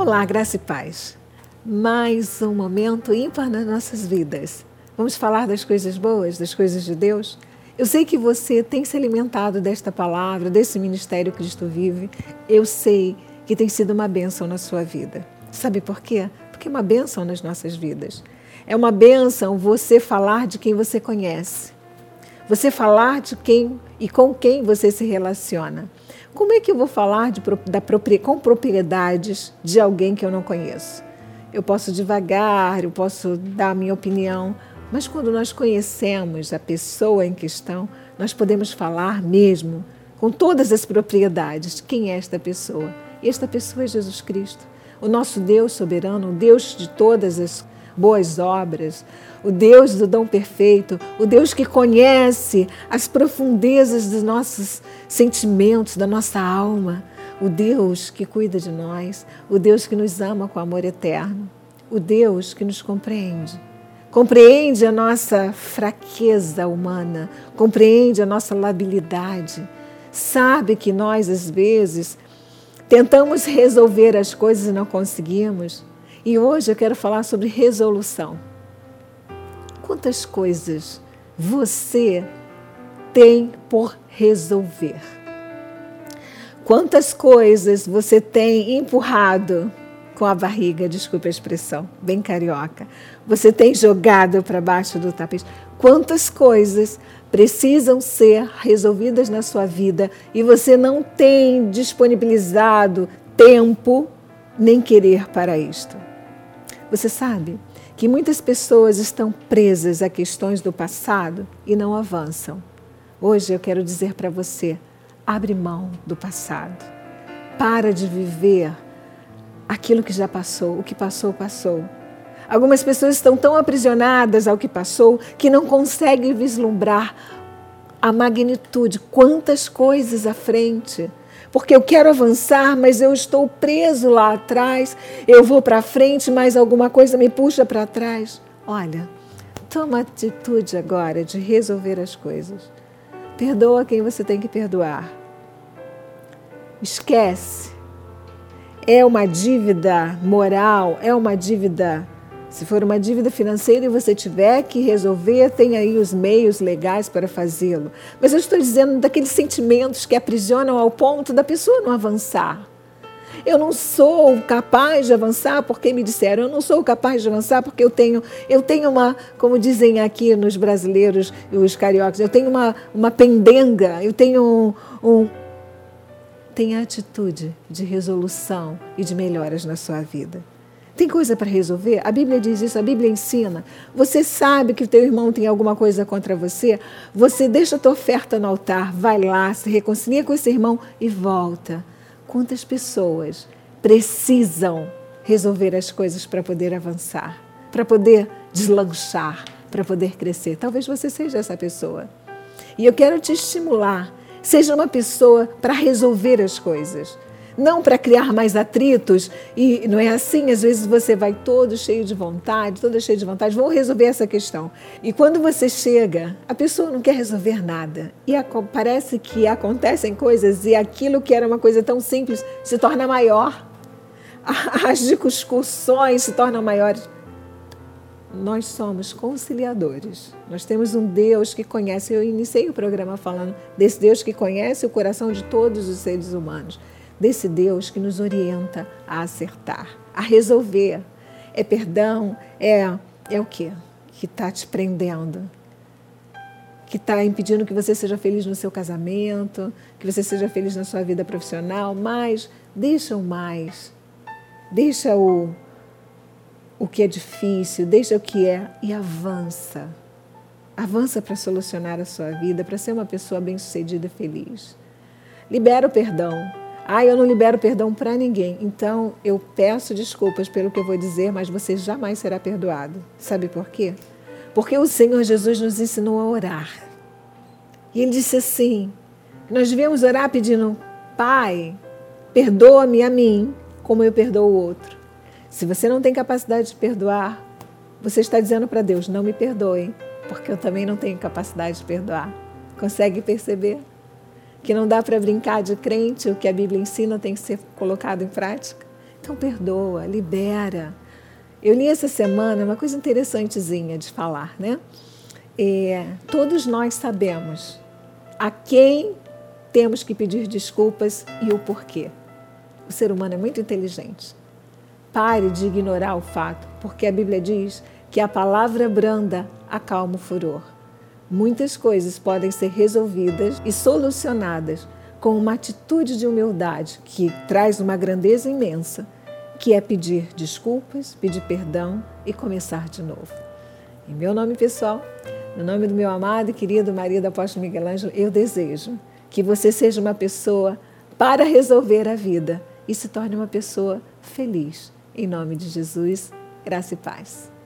Olá, graça e paz. Mais um momento ímpar nas nossas vidas. Vamos falar das coisas boas, das coisas de Deus? Eu sei que você tem se alimentado desta palavra, desse ministério que Cristo Vive. Eu sei que tem sido uma bênção na sua vida. Sabe por quê? Porque é uma bênção nas nossas vidas. É uma bênção você falar de quem você conhece. Você falar de quem e com quem você se relaciona. Como é que eu vou falar com propriedades de alguém que eu não conheço? Eu posso divagar, eu posso dar a minha opinião, mas quando nós conhecemos a pessoa em questão, nós podemos falar mesmo com todas as propriedades. Quem é esta pessoa? E esta pessoa é Jesus Cristo, o nosso Deus soberano, o Deus de todas as boas obras, o Deus do dom perfeito, o Deus que conhece as profundezas dos nossos sentimentos, da nossa alma, o Deus que cuida de nós, o Deus que nos ama com amor eterno, o Deus que nos compreende a nossa fraqueza humana, compreende a nossa labilidade, sabe que nós, às vezes, tentamos resolver as coisas e não conseguimos. E hoje eu quero falar sobre resolução. Quantas coisas você tem por resolver? Quantas coisas você tem empurrado com a barriga, desculpe a expressão, bem carioca. Você tem jogado para baixo do tapete. Quantas coisas precisam ser resolvidas na sua vida e você não tem disponibilizado tempo nem querer para isto? Você sabe que muitas pessoas estão presas a questões do passado e não avançam. Hoje eu quero dizer para você, abre mão do passado. Para de viver aquilo que já passou, o que passou, passou. Algumas pessoas estão tão aprisionadas ao que passou que não conseguem vislumbrar a magnitude, quantas coisas à frente. Porque eu quero avançar, mas eu estou preso lá atrás, eu vou para frente, mas alguma coisa me puxa para trás. Olha, toma atitude agora de resolver as coisas. Perdoa quem você tem que perdoar. Esquece. É uma dívida moral, é uma dívida... Se for uma dívida financeira e você tiver que resolver, tem aí os meios legais para fazê-lo. Mas eu estou dizendo daqueles sentimentos que aprisionam ao ponto da pessoa não avançar. Eu não sou capaz de avançar porque me disseram, eu não sou capaz de avançar porque eu tenho uma, como dizem aqui nos brasileiros e os cariocas, eu tenho uma pendenga, eu tenho Tem a atitude de resolução e de melhoras na sua vida. Tem coisa para resolver? A Bíblia diz isso, a Bíblia ensina. Você sabe que teu irmão tem alguma coisa contra você? Você deixa a tua oferta no altar, vai lá, se reconcilia com esse irmão e volta. Quantas pessoas precisam resolver as coisas para poder avançar, para poder deslanchar, para poder crescer? Talvez você seja essa pessoa. E eu quero te estimular. Seja uma pessoa para resolver as coisas. Não para criar mais atritos, e não é assim, às vezes você vai todo cheio de vontade, toda cheia de vontade, vou resolver essa questão. E quando você chega, a pessoa não quer resolver nada, e parece que acontecem coisas, e aquilo que era uma coisa tão simples se torna maior, as discussões se tornam maiores. Nós somos conciliadores, nós temos um Deus que conhece, eu iniciei o programa falando desse Deus que conhece o coração de todos os seres humanos. Desse Deus que nos orienta a acertar, a resolver. É perdão, é o quê? Que está te prendendo, que está impedindo que você seja feliz no seu casamento, que você seja feliz na sua vida profissional, mas deixa o mais, deixa o que é difícil, deixa o que é e avança. Avança para solucionar a sua vida, para ser uma pessoa bem-sucedida e feliz. Libera o perdão. Eu não libero perdão para ninguém, então eu peço desculpas pelo que eu vou dizer, mas você jamais será perdoado. Sabe por quê? Porque o Senhor Jesus nos ensinou a orar. E Ele disse assim, nós devemos orar pedindo, Pai, perdoa-me a mim, como eu perdoo o outro. Se você não tem capacidade de perdoar, você está dizendo para Deus, não me perdoe, porque eu também não tenho capacidade de perdoar. Consegue perceber? Que não dá para brincar de crente, o que a Bíblia ensina tem que ser colocado em prática. Então perdoa, libera. Eu li essa semana uma coisa interessantezinha de falar, né? Todos nós sabemos a quem temos que pedir desculpas e o porquê. O ser humano é muito inteligente. Pare de ignorar o fato, porque a Bíblia diz que a palavra branda acalma o furor. Muitas coisas podem ser resolvidas e solucionadas com uma atitude de humildade que traz uma grandeza imensa, que é pedir desculpas, pedir perdão e começar de novo. Em meu nome pessoal, no nome do meu amado e querido marido apóstolo Miguel Ângelo, eu desejo que você seja uma pessoa para resolver a vida e se torne uma pessoa feliz. Em nome de Jesus, graça e paz.